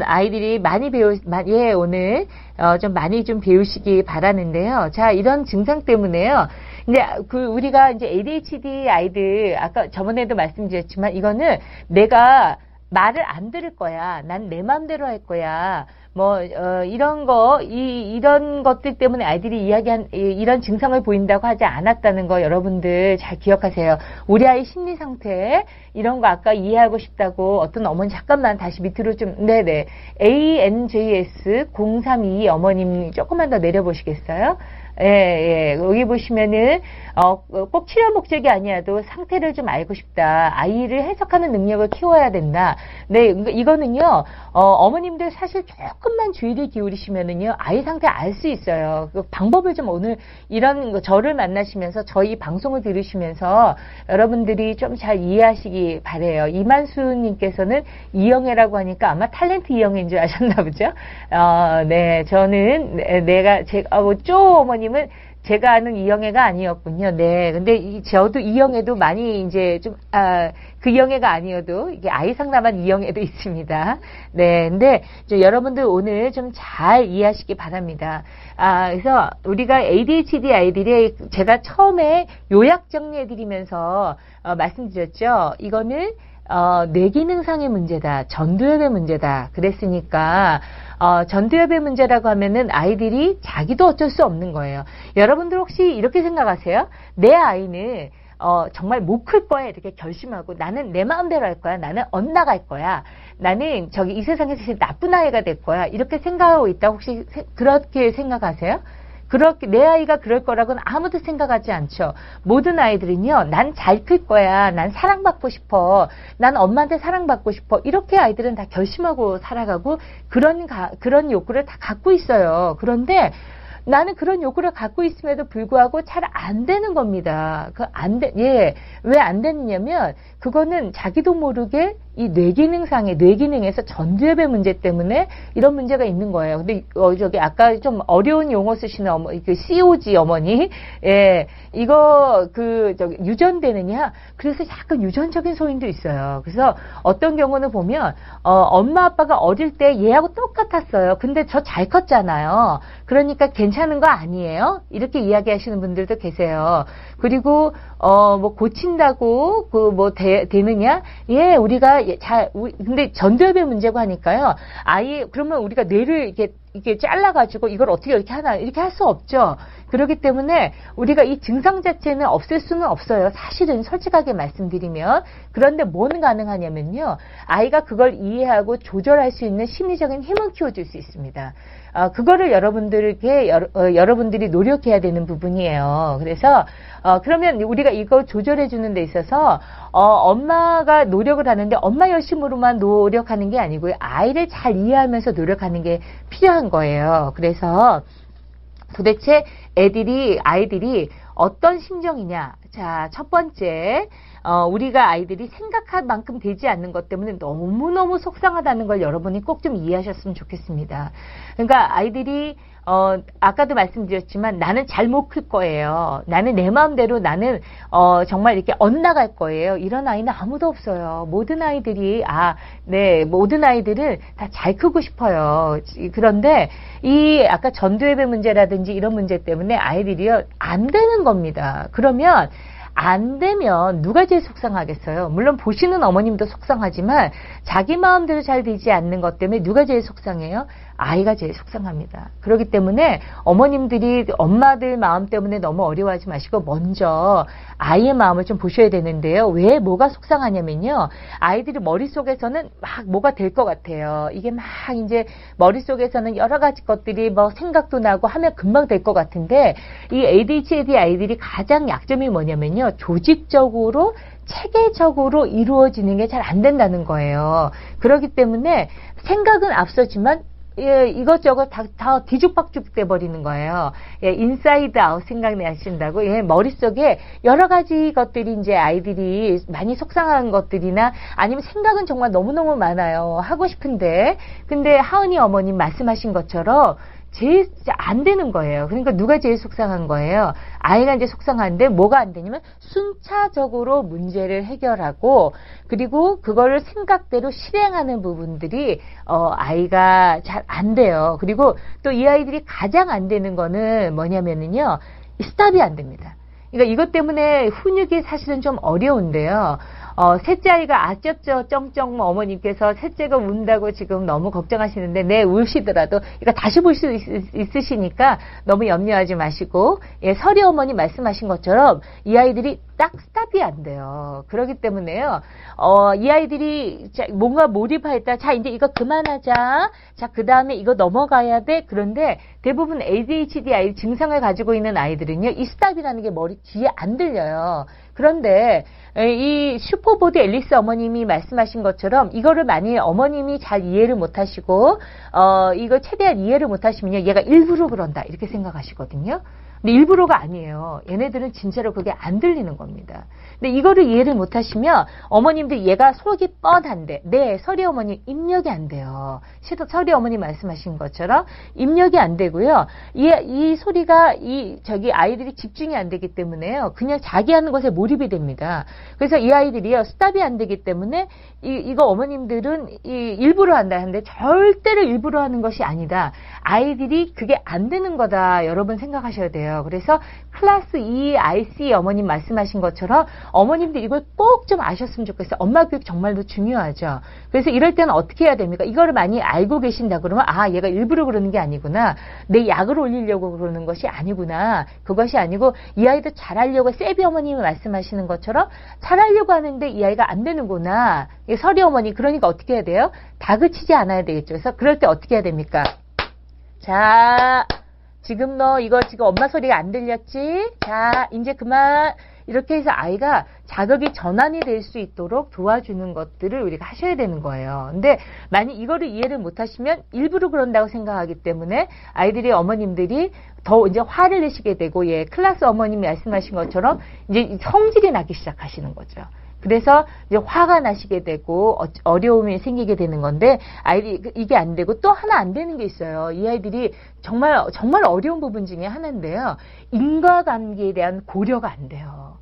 아이들이 많이 배우, 예, 오늘, 어, 좀 많이 좀 배우시기 바라는데요. 자, 이런 증상 때문에요. 근데 그, 우리가 이제 에이디에이치디 아이들, 아까 저번에도 말씀드렸지만, 이거는 내가 말을 안 들을 거야. 난 내 마음대로 할 거야. 뭐, 어, 이런 거, 이, 이런 것들 때문에 아이들이 이야기한, 이, 이런 증상을 보인다고 하지 않았다는 거 여러분들 잘 기억하세요. 우리 아이 심리 상태, 이런 거 아까 이해하고 싶다고 어떤 어머니, 잠깐만 다시 밑으로 좀, 네네. 에이 엔 제이 에스 공삼이이 어머님 조금만 더 내려보시겠어요? 예, 예. 여기 보시면은, 어, 꼭 치료 목적이 아니어도 상태를 좀 알고 싶다. 아이를 해석하는 능력을 키워야 된다. 네, 이거는요, 어, 어머님들 사실 조금만 주의를 기울이시면은요, 아이 상태 알 수 있어요. 그 방법을 좀 오늘 이런 거, 저를 만나시면서, 저희 방송을 들으시면서 여러분들이 좀 잘 이해하시기 바래요. 이만수님께서는 이영애라고 하니까 아마 탤런트 이영애인 줄 아셨나 보죠? 어, 네, 저는 내가, 제가, 어, 쪼, 어머니 님은 제가 아는 이영애가 아니었군요. 네. 근데 이, 저도 이영애도 많이 이제 좀, 아, 그 이영애가 아니어도 이게 아이 상담한 이영애도 있습니다. 네. 근데 여러분들 오늘 좀 잘 이해하시기 바랍니다. 아, 그래서 우리가 에이디에이치디 아이들이 제가 처음에 요약 정리해드리면서 어, 말씀드렸죠. 이거는 어, 뇌기능상의 문제다. 전두엽의 문제다. 그랬으니까, 어, 전두엽의 문제라고 하면은 아이들이 자기도 어쩔 수 없는 거예요. 여러분들 혹시 이렇게 생각하세요? 내 아이는 어, 정말 못 클 거야. 이렇게 결심하고 나는 내 마음대로 할 거야. 나는 엇나갈 거야. 나는 저기 이 세상에서 제일 나쁜 아이가 될 거야. 이렇게 생각하고 있다. 혹시 세, 그렇게 생각하세요? 그렇게 내 아이가 그럴 거라고는 아무도 생각하지 않죠. 모든 아이들은요, 난 잘 클 거야, 난 사랑받고 싶어, 난 엄마한테 사랑받고 싶어, 이렇게 아이들은 다 결심하고 살아가고 그런 가, 그런 욕구를 다 갖고 있어요. 그런데 나는 그런 욕구를 갖고 있음에도 불구하고 잘 안 되는 겁니다. 그 안 돼, 예. 왜 안 되느냐면, 그거는 자기도 모르게 이 뇌기능상의, 뇌기능에서 전두엽의 문제 때문에 이런 문제가 있는 거예요. 근데, 어, 저기, 아까 좀 어려운 용어 쓰시는 어머, 그 씨오지 어머니, 예. 이거, 그, 저기, 유전되느냐? 그래서 약간 유전적인 소인도 있어요. 그래서 어떤 경우는 보면, 어, 엄마, 아빠가 어릴 때 얘하고 똑같았어요. 근데 저 잘 컸잖아요. 그러니까 괜찮 괜찮은 거 아니에요? 이렇게 이야기하시는 분들도 계세요. 그리고 어 뭐 고친다고 그 뭐 되느냐? 예, 우리가 잘 우리, 근데 전두엽의 문제고 하니까요. 아예 그러면 우리가 뇌를 이렇게 이게 잘라가지고 이걸 어떻게 이렇게 하나 이렇게 할 수 없죠. 그렇기 때문에 우리가 이 증상 자체는 없앨 수는 없어요. 사실은 솔직하게 말씀드리면. 그런데 뭐는 가능하냐면요, 아이가 그걸 이해하고 조절할 수 있는 심리적인 힘을 키워줄 수 있습니다. 어, 그거를 여러분들에게 여러, 어, 여러분들이 노력해야 되는 부분이에요. 그래서 어, 그러면 우리가 이거 조절해주는 데 있어서 어, 엄마가 노력을 하는데 엄마 열심으로만 노력하는 게 아니고요, 아이를 잘 이해하면서 노력하는 게 필요한 거예요. 그래서 도대체 애들이, 아이들이 어떤 심정이냐. 자, 첫 번째, 어, 우리가 아이들이 생각할 만큼 되지 않는 것 때문에 너무너무 속상하다는 걸 여러분이 꼭 좀 이해하셨으면 좋겠습니다. 그러니까 아이들이, 어, 아까도 말씀드렸지만 나는 잘 못 클 거예요. 나는 내 마음대로 나는, 어, 정말 이렇게 엇나갈 거예요. 이런 아이는 아무도 없어요. 모든 아이들이, 아, 네, 모든 아이들은 다 잘 크고 싶어요. 그런데 이 아까 전두예배 문제라든지 이런 문제 때문에 아이들이요, 안 되는 겁니다. 그러면, 안 되면 누가 제일 속상하겠어요? 물론 보시는 어머님도 속상하지만 자기 마음대로 잘 되지 않는 것 때문에 누가 제일 속상해요? 아이가 제일 속상합니다. 그렇기 때문에 어머님들이 엄마들 마음 때문에 너무 어려워하지 마시고 먼저 아이의 마음을 좀 보셔야 되는데요. 왜 뭐가 속상하냐면요, 아이들이 머릿속에서는 막 뭐가 될 것 같아요. 이게 막 이제 머릿속에서는 여러 가지 것들이 뭐 생각도 나고 하면 금방 될 것 같은데, 이 에이디에이치디 아이들이 가장 약점이 뭐냐면요, 조직적으로 체계적으로 이루어지는 게 잘 안 된다는 거예요. 그렇기 때문에 생각은 앞서지만 예, 이것저것 다, 다 뒤죽박죽 돼버리는 거예요. 예, 인사이드 아웃 생각나신다고, 예, 머릿속에 여러 가지 것들이 이제 아이들이 많이 속상한 것들이나 아니면 생각은 정말 너무너무 많아요. 하고 싶은데. 근데 하은이 어머님 말씀하신 것처럼 제일 안 되는 거예요. 그러니까 누가 제일 속상한 거예요? 아이가 이제 속상한데 뭐가 안 되냐면 순차적으로 문제를 해결하고 그리고 그거를 생각대로 실행하는 부분들이 어 아이가 잘 안 돼요. 그리고 또 이 아이들이 가장 안 되는 거는 뭐냐면은요, 스탑이 안 됩니다. 그러니까 이것 때문에 훈육이 사실은 좀 어려운데요. 어, 셋째 아이가 아쩌쩌 쩡쩡 어머님께서 셋째가 운다고 지금 너무 걱정하시는데, 네, 울시더라도, 그러니까 다시 볼 수 있으시니까 너무 염려하지 마시고, 예, 서리 어머니 말씀하신 것처럼 이 아이들이 딱 스탑이 안 돼요. 그렇기 때문에요, 어, 이 아이들이 뭔가 몰입하였다. 자, 이제 이거 그만하자. 자, 그 다음에 이거 넘어가야 돼. 그런데 대부분 에이디에이치디 아이, 증상을 가지고 있는 아이들은요, 이 스탑이라는 게 머리 뒤에 안 들려요. 그런데 이 슈퍼보드 앨리스 어머님이 말씀하신 것처럼 이거를 많이 어머님이 잘 이해를 못하시고 어 이거 최대한 이해를 못하시면요, 얘가 일부러 그런다 이렇게 생각하시거든요. 근데 일부러가 아니에요. 얘네들은 진짜로 그게 안 들리는 겁니다. 근데 이거를 이해를 못하시면 어머님도 얘가 속이 뻔한데, 네, 서리 어머니 입력이 안 돼요. 서리 어머니 말씀하신 것처럼 입력이 안 되고요. 이, 이 소리가 이 저기 아이들이 집중이 안 되기 때문에요, 그냥 자기 하는 것에 몰입이 됩니다. 그래서 이 아이들이요, 스탑이 안 되기 때문에 이 이거 어머님들은 이 일부러 한다 하는데 절대로 일부러 하는 것이 아니다. 아이들이 그게 안 되는 거다. 여러분 생각하셔야 돼요. 그래서 클래스 이 아이씨 어머님 말씀하신 것처럼 어머님들 이걸 꼭 좀 아셨으면 좋겠어요. 엄마 교육 정말로 중요하죠. 그래서 이럴 때는 어떻게 해야 됩니까? 이거를 많이 알고 계신다 그러면, 아, 얘가 일부러 그러는 게 아니구나. 내 약을 올리려고 그러는 것이 아니구나. 그것이 아니고 이 아이도 잘하려고, 세비 어머님이 말씀하시는 것처럼 잘하려고 하는데 이 아이가 안 되는구나. 서리 어머니, 그러니까 어떻게 해야 돼요? 다그치지 않아야 되겠죠. 그래서 그럴 때 어떻게 해야 됩니까? 자, 지금 너 이거 지금 엄마 소리가 안 들렸지? 자, 이제 그만. 이렇게 해서 아이가 자극이 전환이 될 수 있도록 도와주는 것들을 우리가 하셔야 되는 거예요. 근데 만약 이거를 이해를 못하시면 일부러 그런다고 생각하기 때문에 아이들이, 어머님들이 더 이제 화를 내시게 되고, 예, 클래스 어머님이 말씀하신 것처럼 이제 성질이 나기 시작하시는 거죠. 그래서 이제 화가 나시게 되고 어려움이 생기게 되는 건데, 아이들이 이게 안 되고 또 하나 안 되는 게 있어요. 이 아이들이 정말 정말 어려운 부분 중에 하나인데요, 인과관계에 대한 고려가 안 돼요.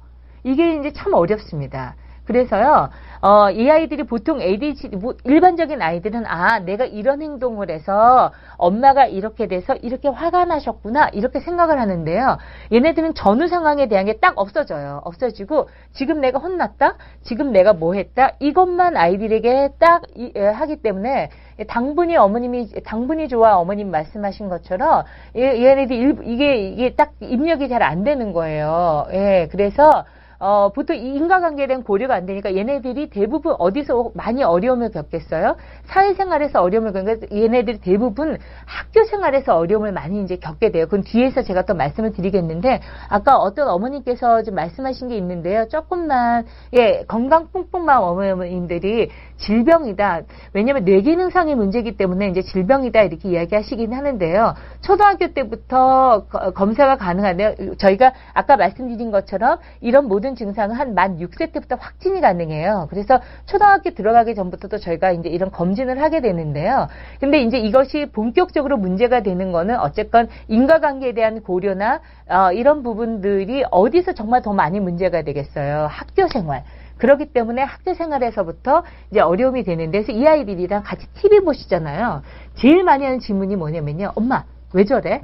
이게 이제 참 어렵습니다. 그래서요, 어, 이 아이들이 보통 에이디에이치디, 뭐 일반적인 아이들은 아, 내가 이런 행동을 해서 엄마가 이렇게 돼서 이렇게 화가 나셨구나, 이렇게 생각을 하는데요. 얘네들은 전후 상황에 대한 게 딱 없어져요. 없어지고, 지금 내가 혼났다? 지금 내가 뭐 했다? 이것만 아이들에게 딱 이, 예, 하기 때문에, 당분이 어머님이, 당분이 좋아 어머님 말씀하신 것처럼, 예, 얘네들이 이게, 이게 딱 입력이 잘 안 되는 거예요. 예, 그래서, 어, 보통 이 인과관계에 대한 고려가 안 되니까 얘네들이 대부분 어디서 많이 어려움을 겪겠어요? 사회생활에서 어려움을 겪으니까 얘네들이 대부분 학교생활에서 어려움을 많이 이제 겪게 돼요. 그건 뒤에서 제가 또 말씀을 드리겠는데, 아까 어떤 어머님께서 좀 말씀하신 게 있는데요. 조금만, 예, 건강 뿡뿡맘 어머님들이 질병이다. 왜냐면 뇌기능상의 문제이기 때문에 이제 질병이다. 이렇게 이야기하시긴 하는데요. 초등학교 때부터 검사가 가능한데요. 저희가 아까 말씀드린 것처럼 이런 모든 모든 증상은 한 만 육 세 때부터 확진이 가능해요. 그래서 초등학교 들어가기 전부터도 저희가 이제 이런 검진을 하게 되는데요. 근데 이제 이것이 본격적으로 문제가 되는 거는 어쨌건 인과관계에 대한 고려나 어, 이런 부분들이 어디서 정말 더 많이 문제가 되겠어요. 학교 생활. 그렇기 때문에 학교 생활에서부터 이제 어려움이 되는데, 그래서 이 아이들이랑 같이 티비 보시잖아요. 제일 많이 하는 질문이 뭐냐면요. 엄마, 왜 저래?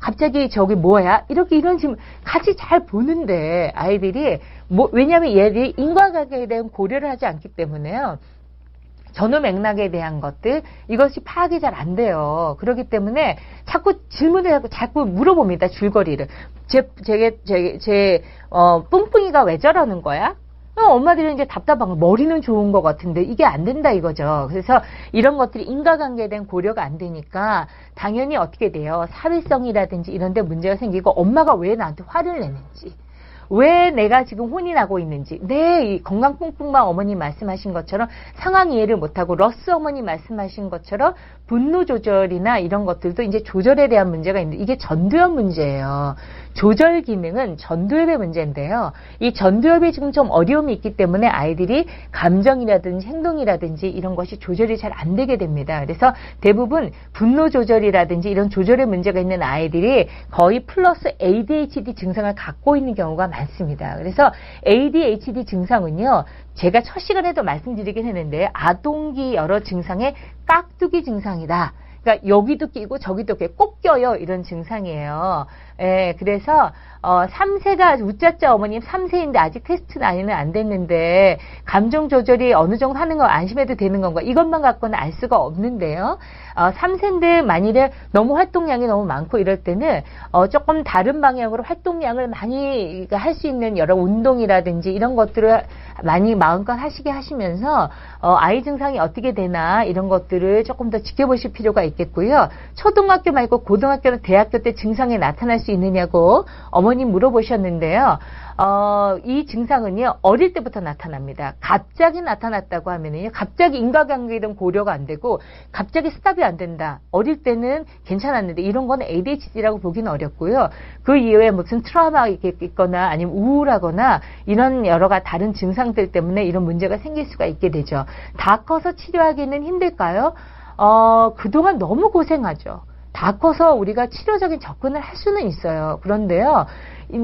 갑자기 저기 뭐야? 이렇게 이런 질문 같이 잘 보는데 아이들이 뭐, 왜냐하면 얘들이 인과관계에 대한 고려를 하지 않기 때문에요. 전후 맥락에 대한 것들, 이것이 파악이 잘 안 돼요. 그렇기 때문에 자꾸 질문을 하고 자꾸 물어봅니다. 줄거리를. 제, 제, 제, 제, 어, 뿡뿡이가 왜 저러는 거야? 어, 엄마들은 이제 답답한 거, 머리는 좋은 것 같은데 이게 안 된다 이거죠. 그래서 이런 것들이 인과관계에 대한 고려가 안 되니까 당연히 어떻게 돼요? 사회성이라든지 이런 데 문제가 생기고, 엄마가 왜 나한테 화를 내는지, 왜 내가 지금 혼이 나고 있는지, 네, 이 건강 뿡뿡맘 어머니 말씀하신 것처럼 상황 이해를 못하고, 러스 어머니 말씀하신 것처럼 분노 조절이나 이런 것들도 이제 조절에 대한 문제가 있는데, 이게 전두엽 문제예요. 조절 기능은 전두엽의 문제인데요. 이 전두엽이 지금 좀 어려움이 있기 때문에 아이들이 감정이라든지 행동이라든지 이런 것이 조절이 잘 안 되게 됩니다. 그래서 대부분 분노 조절이라든지 이런 조절의 문제가 있는 아이들이 거의 플러스 에이디에이치디 증상을 갖고 있는 경우가 많습니다. 그래서 에이디에이치디 증상은요, 제가 첫 시간에도 말씀드리긴 했는데, 아동기 여러 증상의 깍두기 증상이다. 그러니까 여기도 끼고 저기도 끼고 꼭 껴요. 이런 증상이에요. 예, 그래서 어, 삼 세가 우짜짜 어머님 삼 세인데 아직 테스트 나이는 안 됐는데 감정 조절이 어느 정도 하는 거 안심해도 되는 건가? 이것만 갖고는 알 수가 없는데요. 어, 삼 세인데 만일에 너무 활동량이 너무 많고 이럴 때는 어, 조금 다른 방향으로 활동량을 많이 할 수 있는 여러 운동이라든지 이런 것들을 많이 마음껏 하시게 하시면서 어, 아이 증상이 어떻게 되나 이런 것들을 조금 더 지켜보실 필요가 있겠고요. 초등학교 말고 고등학교나 대학교 때 증상이 나타날 수 있느냐고 어머님 물어보셨는데요. 어, 이 증상은요, 어릴 때부터 나타납니다. 갑자기 나타났다고 하면은요, 갑자기 인과관계에 대한 고려가 안 되고, 갑자기 스탑이 안 된다. 어릴 때는 괜찮았는데, 이런 건 에이디에이치디라고 보기는 어렵고요. 그 이외에 무슨 트라우마 있거나, 아니면 우울하거나, 이런 여러가 다른 증상들 때문에 이런 문제가 생길 수가 있게 되죠. 다 커서 치료하기는 힘들까요? 어, 그동안 너무 고생하죠. 다 커서 우리가 치료적인 접근을 할 수는 있어요. 그런데요,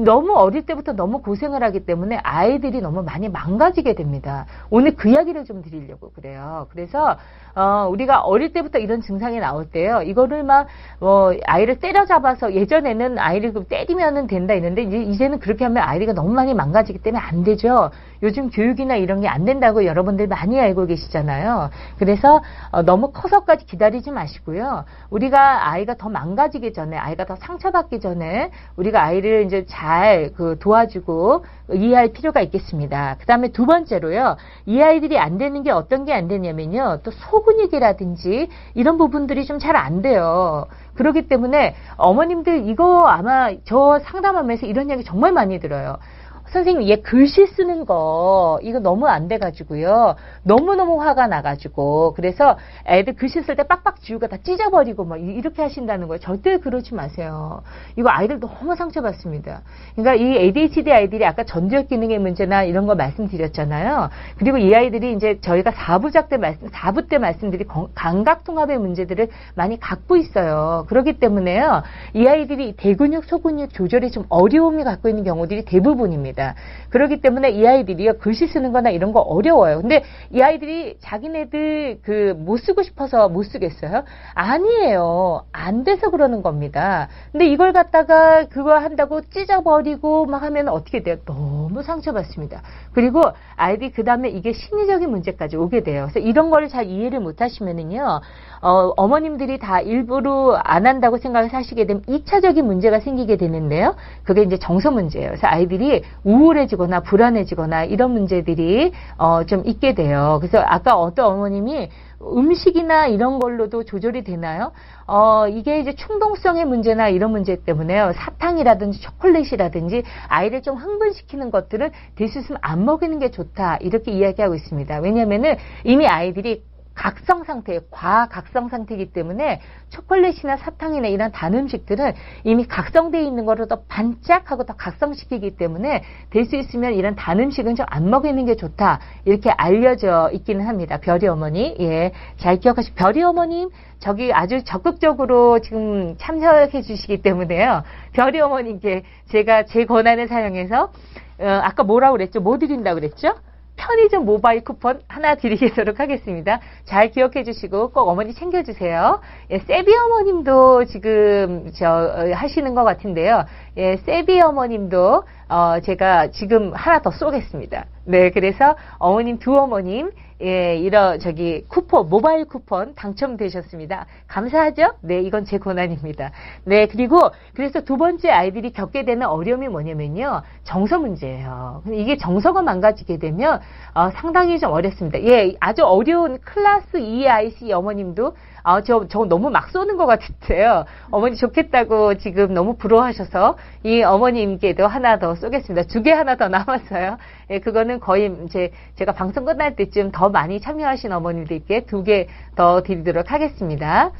너무 어릴 때부터 너무 고생을 하기 때문에 아이들이 너무 많이 망가지게 됩니다. 오늘 그 이야기를 좀 드리려고 그래요. 그래서 어, 우리가 어릴 때부터 이런 증상이 나올 때요, 이거를 막 어, 아이를 때려잡아서, 예전에는 아이를 때리면은 된다 했는데 이제, 이제는 그렇게 하면 아이가 너무 많이 망가지기 때문에 안 되죠. 요즘 교육이나 이런 게 안 된다고 여러분들 많이 알고 계시잖아요. 그래서 어, 너무 커서까지 기다리지 마시고요. 우리가 아이가 더 망가지기 전에, 아이가 더 상처받기 전에 우리가 아이를 이제 잘 그 도와주고 이해할 필요가 있겠습니다. 그 다음에 두 번째로요, 이 아이들이 안 되는 게 어떤 게 안 되냐면요, 또 소근육이라든지 이런 부분들이 좀 잘 안 돼요. 그렇기 때문에 어머님들 이거 아마 저 상담하면서 이런 얘기 정말 많이 들어요. 선생님, 얘 글씨 쓰는 거 이거 너무 안 돼가지고요, 너무너무 화가 나가지고 그래서 애들 글씨 쓸 때 빡빡 지우고 다 찢어버리고 막 이렇게 하신다는 거예요. 절대 그러지 마세요. 이거 아이들 너무 상처받습니다. 그러니까 이 에이디에이치디 아이들이 아까 전두엽 기능의 문제나 이런 거 말씀드렸잖아요. 그리고 이 아이들이 이제 저희가 사 부작 때 말씀, 사 부 때 말씀드린 감각통합의 문제들을 많이 갖고 있어요. 그렇기 때문에요, 이 아이들이 대근육, 소근육 조절이 좀 어려움이 갖고 있는 경우들이 대부분입니다. 겁니다. 그렇기 때문에 이 아이들이 글씨 쓰는 거나 이런 거 어려워요. 근데 이 아이들이 자기네들 그 못 쓰고 싶어서 못 쓰겠어요? 아니에요. 안 돼서 그러는 겁니다. 근데 이걸 갖다가 그거 한다고 찢어버리고 막 하면 어떻게 돼요? 너무 상처받습니다. 그리고 아이들이 그 다음에 이게 심리적인 문제까지 오게 돼요. 그래서 이런 거를 잘 이해를 못 하시면은요, 어, 어머님들이 다 일부러 안 한다고 생각을 하시게 되면 이 차적인 문제가 생기게 되는데요. 그게 이제 정서 문제예요. 그래서 아이들이 우울해지거나 불안해지거나 이런 문제들이 어, 좀 있게 돼요. 그래서 아까 어떤 어머님이 음식이나 이런 걸로도 조절이 되나요? 어, 이게 이제 충동성의 문제나 이런 문제 때문에요. 사탕이라든지 초콜릿이라든지 아이를 좀 흥분시키는 것들은 될 수 있으면 안 먹이는 게 좋다. 이렇게 이야기하고 있습니다. 왜냐면은 이미 아이들이 각성 상태, 과각성 상태이기 때문에 초콜릿이나 사탕이나 이런 단 음식들은 이미 각성되어 있는 거를 더 반짝하고 더 각성시키기 때문에 될 수 있으면 이런 단 음식은 좀 안 먹이는 게 좋다. 이렇게 알려져 있기는 합니다. 별이 어머니. 예. 잘 기억하시고. 별이 어머님. 저기 아주 적극적으로 지금 참여해 주시기 때문에요. 별이 어머님께 제가 제 권한을 사용해서, 어, 아까 뭐라고 그랬죠? 뭐 드린다고 그랬죠? 편의점 모바일 쿠폰 하나 드리도록 하겠습니다. 잘 기억해 주시고 꼭 어머니 챙겨주세요. 예, 세비 어머님도 지금 저 어, 하시는 것 같은데요. 예, 세비 어머님도 어, 제가 지금 하나 더 쏘겠습니다. 네, 그래서 어머님 두 어머님 예, 이런 저기 쿠폰 모바일 쿠폰 당첨되셨습니다. 감사하죠? 네, 이건 제 권한입니다. 네, 그리고 그래서 두 번째 아이들이 겪게 되는 어려움이 뭐냐면요, 정서 문제예요. 이게 정서가 망가지게 되면 어, 상당히 좀 어렵습니다. 예, 아주 어려운 클래스 이 아이씨 어머님도 아, 저, 저 너무 막 쏘는 것 같은데요. 어머니 좋겠다고 지금 너무 부러워하셔서 이 어머님께도 하나 더 쏘겠습니다. 두 개 하나 더 남았어요. 예, 그거는 거의 이제 제가 방송 끝날 때쯤 더 많이 참여하신 어머님들께 두 개 더 드리도록 하겠습니다.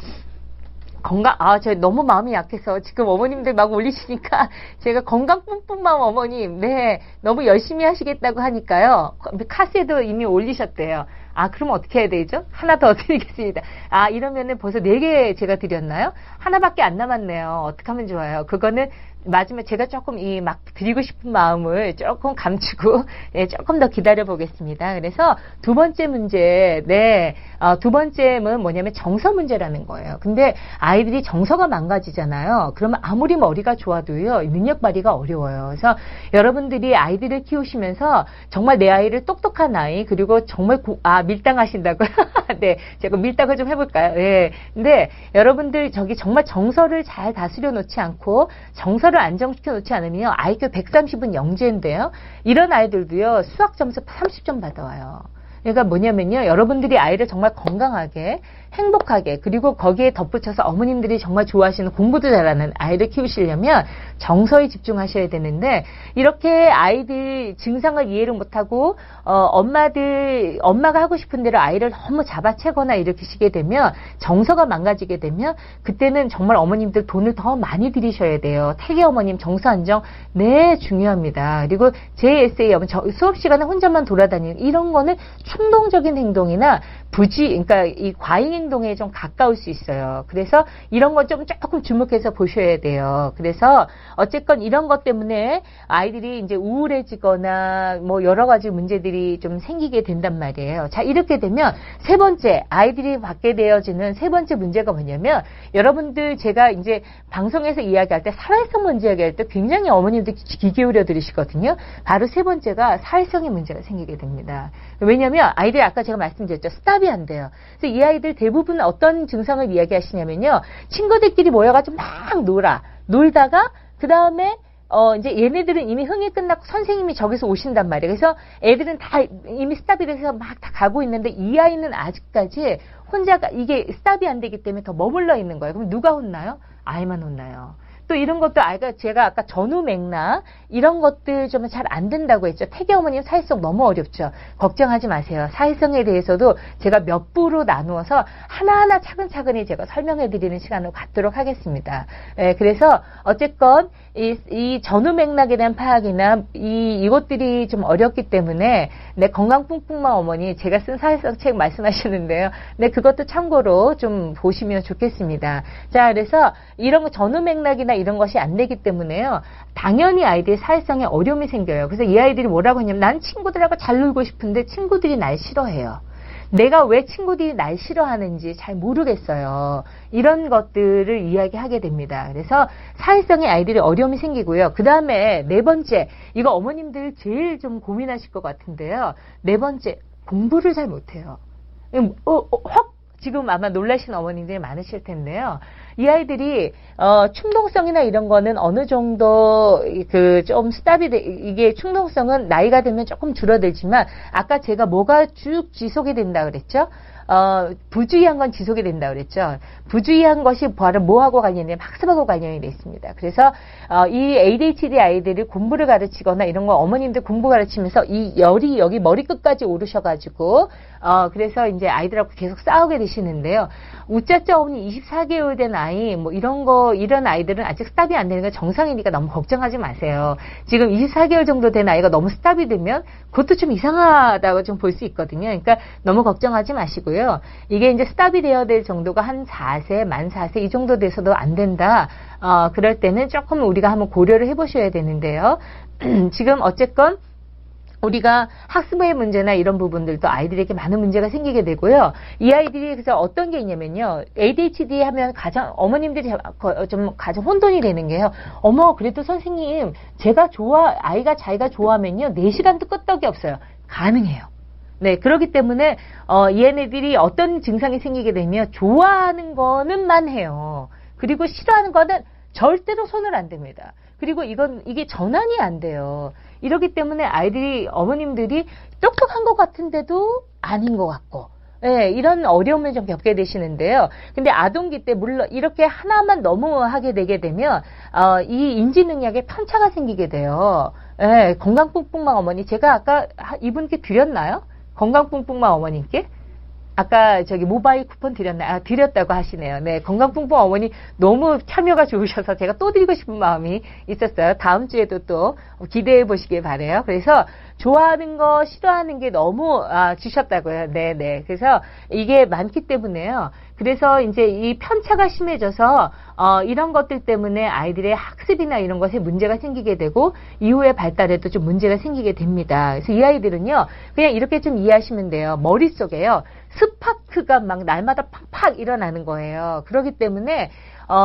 건강, 아, 저 너무 마음이 약해서 지금 어머님들 막 올리시니까 제가 건강 뿜뿜 마음 어머님, 네, 너무 열심히 하시겠다고 하니까요. 카스에도 이미 올리셨대요. 아, 그럼 어떻게 해야 되죠? 하나 더 드리겠습니다. 아, 이러면은 벌써 네 개 제가 드렸나요? 하나밖에 안 남았네요. 어떻게 하면 좋아요? 그거는 마지막에 제가 조금 이 막 드리고 싶은 마음을 조금 감추고, 예, 조금 더 기다려 보겠습니다. 그래서 두 번째 문제, 네, 어, 두 번째는 뭐냐면 정서 문제라는 거예요. 근데 아이들이 정서가 망가지잖아요. 그러면 아무리 머리가 좋아도요, 능력 발휘가 어려워요. 그래서 여러분들이 아이들을 키우시면서 정말 내 아이를 똑똑한 아이, 그리고 정말 고, 아, 밀당하신다고요? 네, 제가 밀당을 좀 해볼까요? 예. 근데 여러분들 저기 정말 정서를 잘 다스려 놓지 않고 정서를 안정시켜 놓지 않으면요, 아이큐 백삼십은 영재인데요. 이런 아이들도요, 수학 점수 삼십 점 받아와요. 그러니까 뭐냐면요, 여러분들이 아이를 정말 건강하게 행복하게 그리고 거기에 덧붙여서 어머님들이 정말 좋아하시는 공부도 잘하는 아이를 키우시려면 정서에 집중하셔야 되는데, 이렇게 아이들 증상을 이해를 못하고 어, 엄마들 엄마가 하고 싶은 대로 아이를 너무 잡아채거나 이렇게 시게 되면, 정서가 망가지게 되면 그때는 정말 어머님들 돈을 더 많이 들이셔야 돼요. 태계 어머님 정서 안정 네 중요합니다. 그리고 제이에스에이 수업 시간에 혼자만 돌아다니는 이런 거는 충동적인 행동이나 부지, 그러니까 이 과잉 행동에 좀 가까울 수 있어요. 그래서 이런 거 좀 조금 주목해서 보셔야 돼요. 그래서 어쨌건 이런 것 때문에 아이들이 이제 우울해지거나 뭐 여러 가지 문제들이 좀 생기게 된단 말이에요. 자, 이렇게 되면 세 번째 아이들이 받게 되어지는 세 번째 문제가 뭐냐면, 여러분들 제가 이제 방송에서 이야기할 때 사회성 문제 이야기할 때 굉장히 어머님들 귀 기울여 들으시거든요. 바로 세 번째가 사회성의 문제가 생기게 됩니다. 왜냐하면 아이들이 아까 제가 말씀드렸죠. 스탑이 안 돼요. 그래서 이 아이들 대부분 어떤 증상을 이야기하시냐면요, 친구들끼리 모여가지고 막 놀아 놀다가 그 다음에 어 이제 얘네들은 이미 흥이 끝났고 선생님이 저기서 오신단 말이에요. 그래서 애들은 다 이미 스탑이 돼서 막 다 가고 있는데 이 아이는 아직까지 혼자 이게 스탑이 안 되기 때문에 더 머물러 있는 거예요. 그럼 누가 혼나요? 아이만 혼나요. 또 이런 것도 아까 제가 아까 전후 맥락 이런 것들 좀 잘 안 된다고 했죠. 태계 어머님 사회성 너무 어렵죠. 걱정하지 마세요. 사회성에 대해서도 제가 몇 부로 나누어서 하나하나 차근차근히 제가 설명해드리는 시간을 갖도록 하겠습니다. 예, 그래서 어쨌건 이, 이 전후 맥락에 대한 파악이나 이 이것들이 좀 어렵기 때문에, 내 건강 뿡뿡만 어머니 제가 쓴 사회성 책 말씀하시는데요. 네, 그것도 참고로 좀 보시면 좋겠습니다. 자, 그래서 이런 거 전후 맥락이나 이런 것이 안 되기 때문에요. 당연히 아이들이 사회성에 어려움이 생겨요. 그래서 이 아이들이 뭐라고 했냐면 난 친구들하고 잘 놀고 싶은데 친구들이 날 싫어해요. 내가 왜 친구들이 날 싫어하는지 잘 모르겠어요. 이런 것들을 이야기하게 됩니다. 그래서 사회성에 아이들이 어려움이 생기고요. 그 다음에 네 번째, 이거 어머님들 제일 좀 고민하실 것 같은데요. 네 번째, 공부를 잘 못해요. 어, 어, 확 지금 아마 놀라신 어머님들이 많으실 텐데요. 이 아이들이 어, 충동성이나 이런 거는 어느 정도 그 좀 스탑이 되, 이게 충동성은 나이가 들면 조금 줄어들지만 아까 제가 뭐가 쭉 지속이 된다 그랬죠? 어, 부주의한 건 지속이 된다 그랬죠. 부주의한 것이 바로 뭐하고 관련이 학습하고 관련이 돼 있습니다. 그래서 어, 이 에이디에이치디 아이들이 공부를 가르치거나 이런 거 어머님들 공부 가르치면서 이 열이 여기 머리끝까지 오르셔가지고 어, 그래서 이제 아이들하고 계속 싸우게 되시는데요. 우짜짜 어머니 이십사 개월 된 아이 뭐 이런 거 이런 아이들은 아직 스탑이 안 되는 건 정상이니까 너무 걱정하지 마세요. 지금 이십사 개월 정도 된 아이가 너무 스탑이 되면 그것도 좀 이상하다고 좀 볼 수 있거든요. 그러니까 너무 걱정하지 마시고요. 이게 이제 스탑이 되어야 될 정도가 한 사 세, 만 사 세 이 정도 돼서도 안 된다. 어, 그럴 때는 조금 우리가 한번 고려를 해보셔야 되는데요. 지금 어쨌건 우리가 학습의 문제나 이런 부분들도 아이들에게 많은 문제가 생기게 되고요. 이 아이들이 그래서 어떤 게 있냐면요. 에이디에이치디 하면 가장 어머님들이 좀 가장 혼돈이 되는 게요. 어머, 그래도 선생님, 제가 좋아 아이가 자기가 좋아하면요, 네 시간도 끄떡이 없어요. 가능해요. 네, 그렇기 때문에 어, 얘네들이 어떤 증상이 생기게 되면 좋아하는 거는만 해요. 그리고 싫어하는 거는 절대로 손을 안 댑니다. 그리고 이건 이게 전환이 안 돼요. 이렇기 때문에 아이들이 어머님들이 똑똑한 것 같은데도 아닌 것 같고, 네, 이런 어려움을 좀 겪게 되시는데요. 근데 아동기 때 물론 이렇게 하나만 너무 하게 되게 되면 어, 이 인지 능력에 편차가 생기게 돼요. 네, 건강 뿡뿡맘 어머니 제가 아까 이분께 드렸나요? 건강뿡뿡맘 어머님께 아까 저기 모바일 쿠폰 드렸나? 아, 드렸다고 하시네요. 네, 건강뿡뿡 어머니 너무 참여가 좋으셔서 제가 또 드리고 싶은 마음이 있었어요. 다음 주에도 또 기대해 보시길 바래요. 그래서 좋아하는 거 싫어하는 게 너무 아, 주셨다고요. 네, 네. 그래서 이게 많기 때문에요. 그래서 이제 이 편차가 심해져서 어, 이런 것들 때문에 아이들의 학습이나 이런 것에 문제가 생기게 되고 이후의 발달에도 좀 문제가 생기게 됩니다. 그래서 이 아이들은요, 그냥 이렇게 좀 이해하시면 돼요. 머릿속에요, 스파크가 막 날마다 팍팍 일어나는 거예요. 그렇기 때문에 어,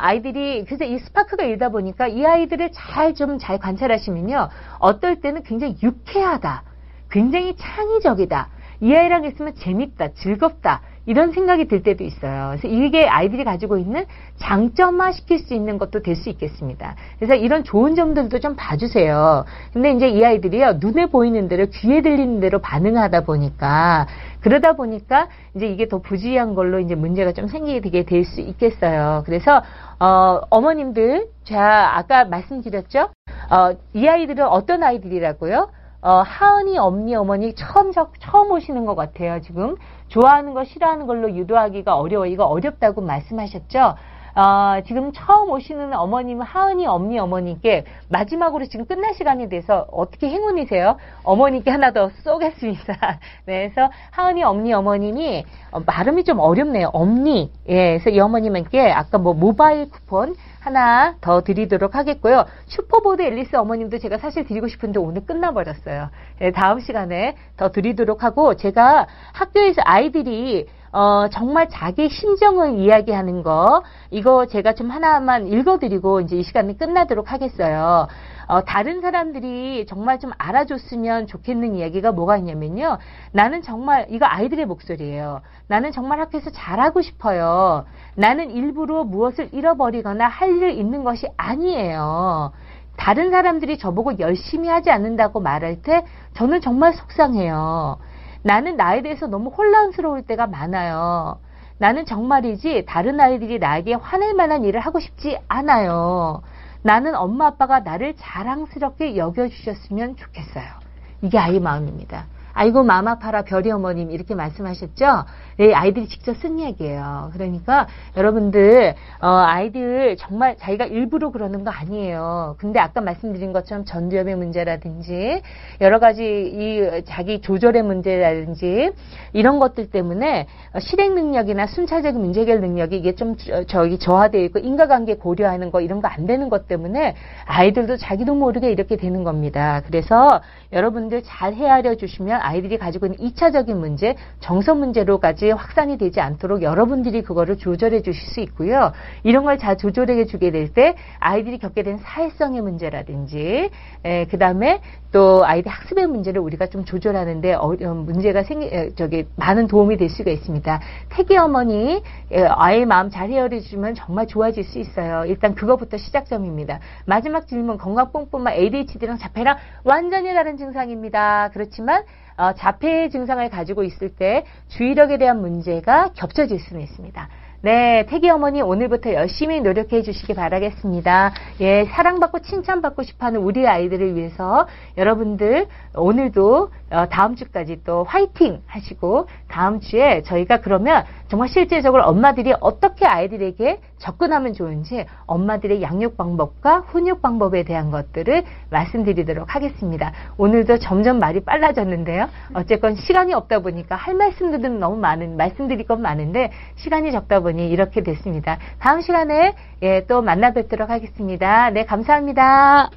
아이들이, 그래서 이 스파크가 일다 보니까 이 아이들을 잘 좀 잘 관찰하시면요. 어떨 때는 굉장히 유쾌하다. 굉장히 창의적이다. 이 아이랑 있으면 재밌다. 즐겁다. 이런 생각이 들 때도 있어요. 그래서 이게 아이들이 가지고 있는 장점화 시킬 수 있는 것도 될 수 있겠습니다. 그래서 이런 좋은 점들도 좀 봐주세요. 근데 이제 이 아이들이요, 눈에 보이는 대로 귀에 들리는 대로 반응하다 보니까 그러다 보니까 이제 이게 더 부주의한 걸로 이제 문제가 좀 생기게 될 수 있겠어요. 그래서 어, 어머님들, 자 아까 말씀드렸죠? 어, 이 아이들은 어떤 아이들이라고요? 어, 하은이, 엄니, 어머니 처음 처음 오시는 것 같아요. 지금 좋아하는 거 싫어하는 걸로 유도하기가 어려워. 이거 어렵다고 말씀하셨죠? 어, 지금 처음 오시는 어머님 하은이, 엄니, 어머니께 마지막으로 지금 끝날 시간이 돼서 어떻게 행운이세요? 어머니께 하나 더 쏘겠습니다. 네, 그래서 하은이, 엄니, 어머님이 어, 발음이 좀 어렵네요. 엄니. 예, 그래서 이 어머님께 아까 뭐 모바일 쿠폰 하나 더 드리도록 하겠고요. 슈퍼보드 앨리스 어머님도 제가 사실 드리고 싶은데 오늘 끝나버렸어요. 네, 다음 시간에 더 드리도록 하고, 제가 학교에서 아이들이 어, 정말 자기 심정을 이야기하는 거, 이거 제가 좀 하나만 읽어드리고 이제 이 시간이 끝나도록 하겠어요. 어, 다른 사람들이 정말 좀 알아줬으면 좋겠는 이야기가 뭐가 있냐면요. 나는 정말, 이거 아이들의 목소리예요. 나는 정말 학교에서 잘하고 싶어요. 나는 일부러 무엇을 잃어버리거나 할 일 있는 것이 아니에요. 다른 사람들이 저보고 열심히 하지 않는다고 말할 때 저는 정말 속상해요. 나는 나에 대해서 너무 혼란스러울 때가 많아요. 나는 정말이지 다른 아이들이 나에게 화낼 만한 일을 하고 싶지 않아요. 나는 엄마 아빠가 나를 자랑스럽게 여겨주셨으면 좋겠어요. 이게 아이 마음입니다. 아이고 마마파라 별이 어머님 이렇게 말씀하셨죠? 네, 아이들이 직접 쓴 얘기예요. 그러니까 여러분들 어, 아이들 정말 자기가 일부러 그러는 거 아니에요. 근데 아까 말씀드린 것처럼 전두엽의 문제라든지 여러 가지 이 자기 조절의 문제라든지 이런 것들 때문에 실행 능력이나 순차적인 문제 해결 능력이 이게 좀 저기 저하되어 있고 인과관계 고려하는 거 이런 거 안 되는 것 때문에 아이들도 자기도 모르게 이렇게 되는 겁니다. 그래서 여러분들 잘 헤아려 주시면 아이들이 가지고 있는 이차적인 문제, 정서 문제로까지 확산이 되지 않도록 여러분들이 그거를 조절해 주실 수 있고요. 이런 걸 잘 조절해 주게 될 때 아이들이 겪게 된 사회성의 문제라든지 에, 그다음에 또 아이들 학습의 문제를 우리가 좀 조절하는 데 문제가 생기 저기 많은 도움이 될 수가 있습니다. 태기 어머니 아이의 마음 잘 헤아려 주면 정말 좋아질 수 있어요. 일단 그거부터 시작점입니다. 마지막 질문 건강 뿜뿜만 에이디에이치디랑 자폐랑 완전히 다른 증상입니다. 그렇지만 어, 자폐의 증상을 가지고 있을 때 주의력에 대한 문제가 겹쳐질 수는 있습니다. 네, 태기 어머니 오늘부터 열심히 노력해 주시기 바라겠습니다. 예, 사랑받고 칭찬받고 싶어하는 우리 아이들을 위해서 여러분들 오늘도 어, 다음 주까지 또 화이팅 하시고 다음 주에 저희가 그러면 정말 실제적으로 엄마들이 어떻게 아이들에게 접근하면 좋은지 엄마들의 양육 방법과 훈육 방법에 대한 것들을 말씀드리도록 하겠습니다. 오늘도 점점 말이 빨라졌는데요. 어쨌건 시간이 없다 보니까 할 말씀들은 너무 많은 말씀드릴 건 많은데 시간이 적다 보니 이렇게 됐습니다. 다음 시간에 예, 또 만나 뵙도록 하겠습니다. 네, 감사합니다.